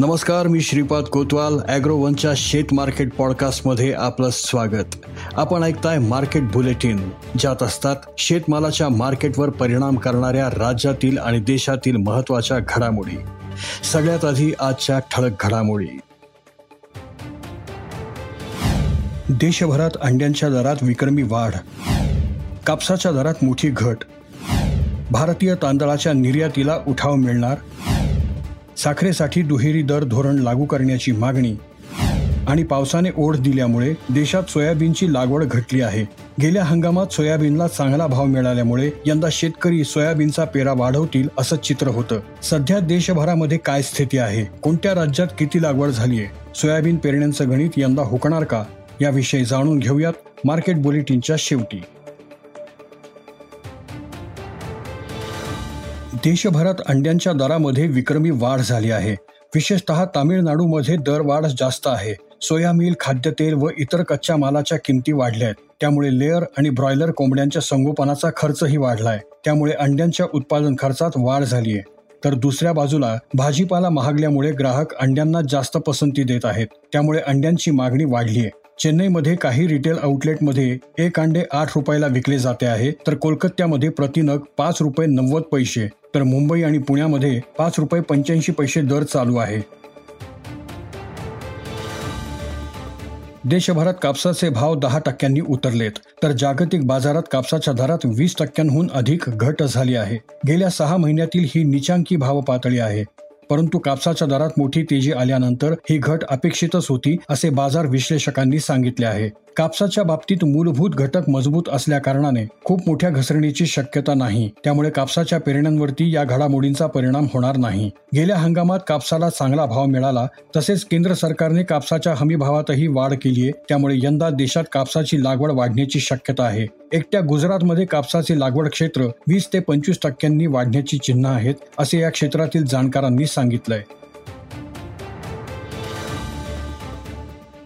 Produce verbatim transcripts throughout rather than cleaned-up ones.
नमस्कार, मी श्रीपाद कोतवाल. अॅग्रो वनच्या शेत मार्केट पॉडकास्टमध्ये आपलं स्वागत. आपण ऐकताय मार्केट बुलेटिन, ज्यात असतात शेतमालाच्या मार्केटवर परिणाम करणाऱ्या राज्यातील आणि देशातील महत्त्वाच्या घडामोडी. सगळ्यात आधी आजच्या ठळक घडामोडी. देशभरात अंड्यांच्या दरात विक्रमी वाढ, कापसाच्या दरात मोठी घट, भारतीय तांदळाच्या निर्यातीला उठाव मिळणार, साखरेसाठी दुहेरी दर धोरण लागू करण्याची मागणी आणि पावसाने ओढ दिल्यामुळे देशात सोयाबीनची लागवड घटली आहे. गेल्या हंगामात सोयाबीनला चांगला भाव मिळाल्यामुळे यंदा शेतकरी सोयाबीनचा पेरा वाढवतील असं चित्र होतं. सध्या देशभरामध्ये काय स्थिती आहे, कोणत्या राज्यात किती लागवड झालीय, सोयाबीन पेरण्यांचं गणित यंदा हुकणार का, याविषयी जाणून घेऊयात मार्केट बुलेटिनच्या शेवटी. देशभरात अंड्यांच्या दरामध्ये विक्रमी वाढ झाली आहे. विशेषतः तामिळनाडूमध्ये दरवाढ जास्त आहे. सोया मिल, खाद्यतेल व इतर कच्च्या मालाच्या किमती वाढल्या आहेत. त्यामुळे लेअर आणि ब्रॉयलर कोंबड्यांच्या संगोपनाचा खर्चही वाढला आहे. त्यामुळे अंड्यांच्या उत्पादन खर्चात वाढ झाली आहे. तर दुसऱ्या बाजूला भाजीपाला महागल्यामुळे ग्राहक अंड्यांना जास्त पसंती देत आहेत. त्यामुळे अंड्यांची मागणी वाढली आहे. चेन्नईमध्ये काही रिटेल आउटलेटमध्ये एक अंडे आठ रुपयाला विकले जाते आहे, तर कोलकात्यामध्ये प्रतिनग पाच रुपये नव्वद पैसे, तर मुंबई आणि पुण्यामध्ये पाच रुपये पंच्याऐंशी पैसे दर चालू आहे. देशभरात कापसाचे भाव दहा टक्क्यांनी उतरलेत, तर जागतिक बाजारात कापसाच्या दरात वीस टक्क्यांहून अधिक घट झाली आहे. गेल्या सहा महिन्यातील ही नीचांकी भाव पातळी आहे. परंतु कापसाच्या दरात मोठी तेजी आल्यानंतर ही घट अपेक्षितच होती, असे बाजार विश्लेषकांनी सांगितले आहे. कापसाच्या बाबतीत मूलभूत घटक मजबूत असल्याकारणाने खूप मोठ्या घसरणीची शक्यता नाही. त्यामुळे कापसाच्या पेरण्यांवरती या घडामोडींचा परिणाम होणार नाही. गेल्या हंगामात कापसाला चांगला भाव मिळाला, तसेच केंद्र सरकारने कापसाच्या हमी भावातही वाढ केली आहे. त्यामुळे यंदा देशात कापसाची लागवड वाढण्याची शक्यता आहे. एकट्या गुजरातमध्ये कापसाचे लागवड क्षेत्र वीस ते पंचवीस टक्क्यांनी वाढण्याची चिन्ह आहेत, असे या क्षेत्रातील जाणकारांनी सांगितलंय.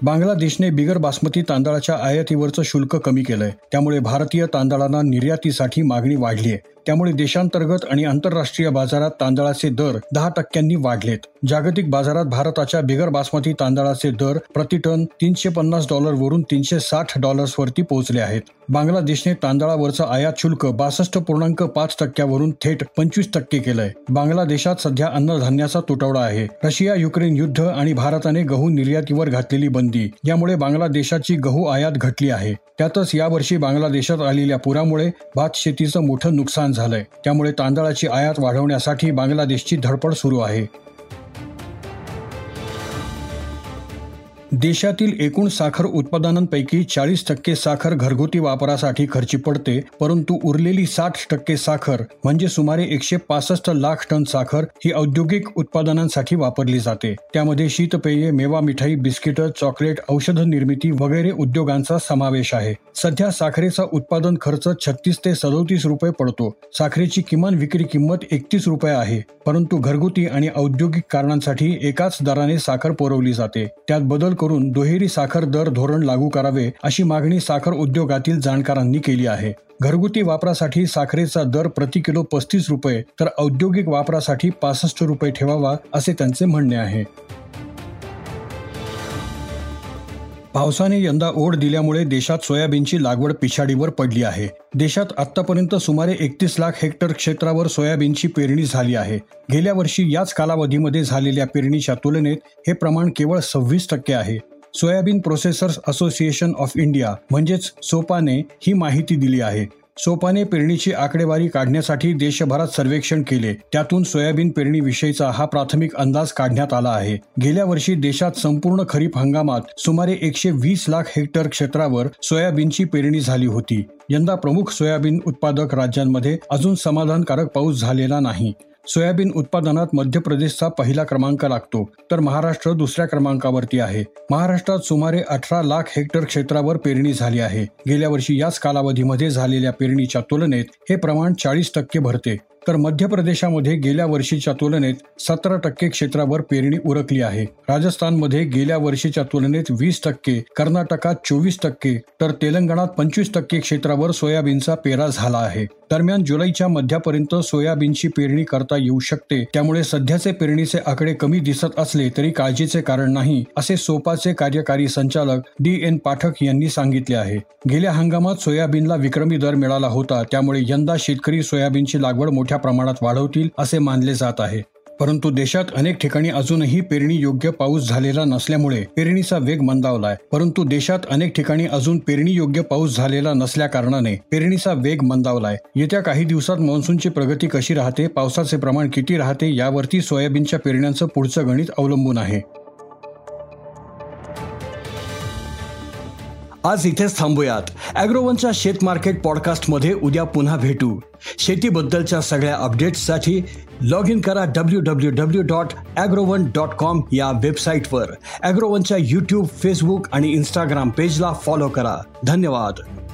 बांगलादेशने बिगर बासमती तांदळाच्या आयातीवरचं शुल्क कमी केलंय. त्यामुळे भारतीय तांदळांना निर्यातीसाठी मागणी वाढली आहे. त्यामुळे देशांतर्गत आणि आंतरराष्ट्रीय बाजारात तांदळाचे दर दहा टक्क्यांनी वाढलेत. जागतिक बाजारात भारताच्या बिगर बासमती तांदळाचे दर प्रतिटन तीनशे पन्नास डॉलरवरून तीनशे साठ डॉलर्सवरती पोहोचले आहेत. बांगलादेशने तांदळावरचं आयात शुल्क बासष्ट पूर्णांक पाच टक्क्यावरून थेट पंचवीस टक्के केलंय. बांगलादेशात सध्या अन्नधान्याचा तुटवडा आहे. रशिया युक्रेन युद्ध आणि भारताने गहू निर्यातीवर घातलेली बंदी यामुळे बांगलादेशाची गहू आयात घटली आहे. त्यातच यावर्षी बांगलादेशात आलेल्या पुरामुळे भात शेतीचं मोठं नुकसान झालंय. त्यामुळे तांदळाची आयात वाढवण्यासाठी बांगलादेशची धडपड सुरू आहे. देशातील एकूण साखर उत्पादनांपैकी चाळीस टक्के साखर घरगुती वापरासाठी खर्ची पडते, परंतु उरलेली साठ टक्के साखर म्हणजे सुमारे एकशे पासष्ट लाख टन साखर ही औद्योगिक उत्पादनांसाठी वापरली जाते. त्यामध्ये शीतपेये, मेवा मिठाई, बिस्किटं, चॉकलेट, औषध निर्मिती वगैरे उद्योगांचा समावेश आहे. सध्या साखरेचा उत्पादन खर्च छत्तीस ते सदोतीस रुपये पडतो. साखरेची किमान विक्री किंमत एकतीस रुपये आहे, परंतु घरगुती आणि औद्योगिक कारणांसाठी एकाच दराने साखर पुरवली जाते. त्यात बदल करून दुहेरी साखर दर धोरण लागू करावे, अशी मागणी साखर उद्योगातील जाणकारांनी केली आहे. घरगुती वापरासाठी साखरेचा दर प्रति किलो पस्तीस रुपये, तर औद्योगिक वापरासाठी पासष्ट रुपये ठेवावा, असे त्यांचे म्हणणे आहे. पावसाने यंदा ओढ दिल्यामुळे देशात सोयाबीनची लागवड पिछाडीवर पडली आहे. देशात आतापर्यंत सुमारे एकतीस लाख हेक्टर क्षेत्रावर सोयाबीनची पेरणी झाली आहे. गेल्या वर्षी याच कालावधीमध्ये झालेल्या पेरणीच्या तुलनेत हे प्रमाण केवळ सव्वीस टक्के आहे. Soybean processors association of India म्हणजेच सोपाने ही माहिती दिली आहे. सोपाने पेरणीची आकडेवारी काढण्यासाठी देशभरात सर्वेक्षण केले. त्यातून सोयाबीन पेरणीविषयीचा हा प्राथमिक अंदाज काढण्यात आला आहे. गेल्या वर्षी देशात संपूर्ण खरीप हंगामात सुमारे एकशे वीस लाख हेक्टर क्षेत्रावर सोयाबीनची पेरणी झाली होती. यंदा प्रमुख सोयाबीन उत्पादक राज्यांमध्ये अजून समाधानकारक पाऊस झालेला नाही. सोयाबीन उत्पादनात मध्य प्रदेशचा पहिला क्रमांक लागतो, तर महाराष्ट्र दुसऱ्या क्रमांकावरती आहे. महाराष्ट्रात सुमारे अठरा लाख हेक्टर क्षेत्रावर पेरणी झाली आहे. गेल्या वर्षी याच कालावधीमध्ये झालेल्या पेरणीच्या तुलनेत हे प्रमाण चाळीस टक्के भरते, तर मध्य प्रदेशामध्ये गेल्या वर्षीच्या तुलनेत सतरा टक्के क्षेत्रावर पेरणी उरकली आहे. राजस्थानमध्ये गेल्या वर्षीच्या तुलनेत वीस टक्के, कर्नाटकात चोवीस टक्के, तर तेलंगणात पंचवीस टक्के क्षेत्रावर सोयाबीनचा पेरा झाला आहे. दरम्यान जुलैच्या मध्यापर्यंत सोयाबीनची पेरणी करता येऊ शकते. त्यामुळे सध्याचे पेरणीचे आकडे कमी दिसत असले तरी काळजीचे कारण नाही, असे सोपाचे कार्यकारी संचालक डी एन पाठक यांनी सांगितले आहे. गेल्या हंगामात सोयाबीनला विक्रमी दर मिळाला होता, त्यामुळे यंदा शेतकरी सोयाबीनची लागवड मोठ्या प्रमाणात वाढवतील असे मानले जात आहे. परंतु देशात अनेक ठिकाणी अजूनही पेरणी योग्य पाऊस झालेला नसल्यामुळे पेरणीचा वेग मंदावलाय. परंतु देशात अनेक ठिकाणी अजून पेरणी योग्य पाऊस झालेला नसल्या कारणाने पेरणीचा वेग मंदावलाय. येत्या काही दिवसात मान्सूनची प्रगती कशी राहते, पावसाचे प्रमाण किती राहते, यावरती सोयाबीनच्या पेरण्यांचं पुढचं गणित अवलंबून आहे. आज इथेच थांबूयात. अॅग्रो वनच्या शेत मार्केट पॉडकास्टमध्ये उद्या पुन्हा भेटू. शेतीबद्दलच्या सगळ्या अपडेट्ससाठी लॉग इन करा W W W dot agro one dot com या वेबसाईटवर. अॅग्रो वनच्या यूट्यूब, फेसबुक आणि इन्स्टाग्राम पेजला फॉलो करा. धन्यवाद.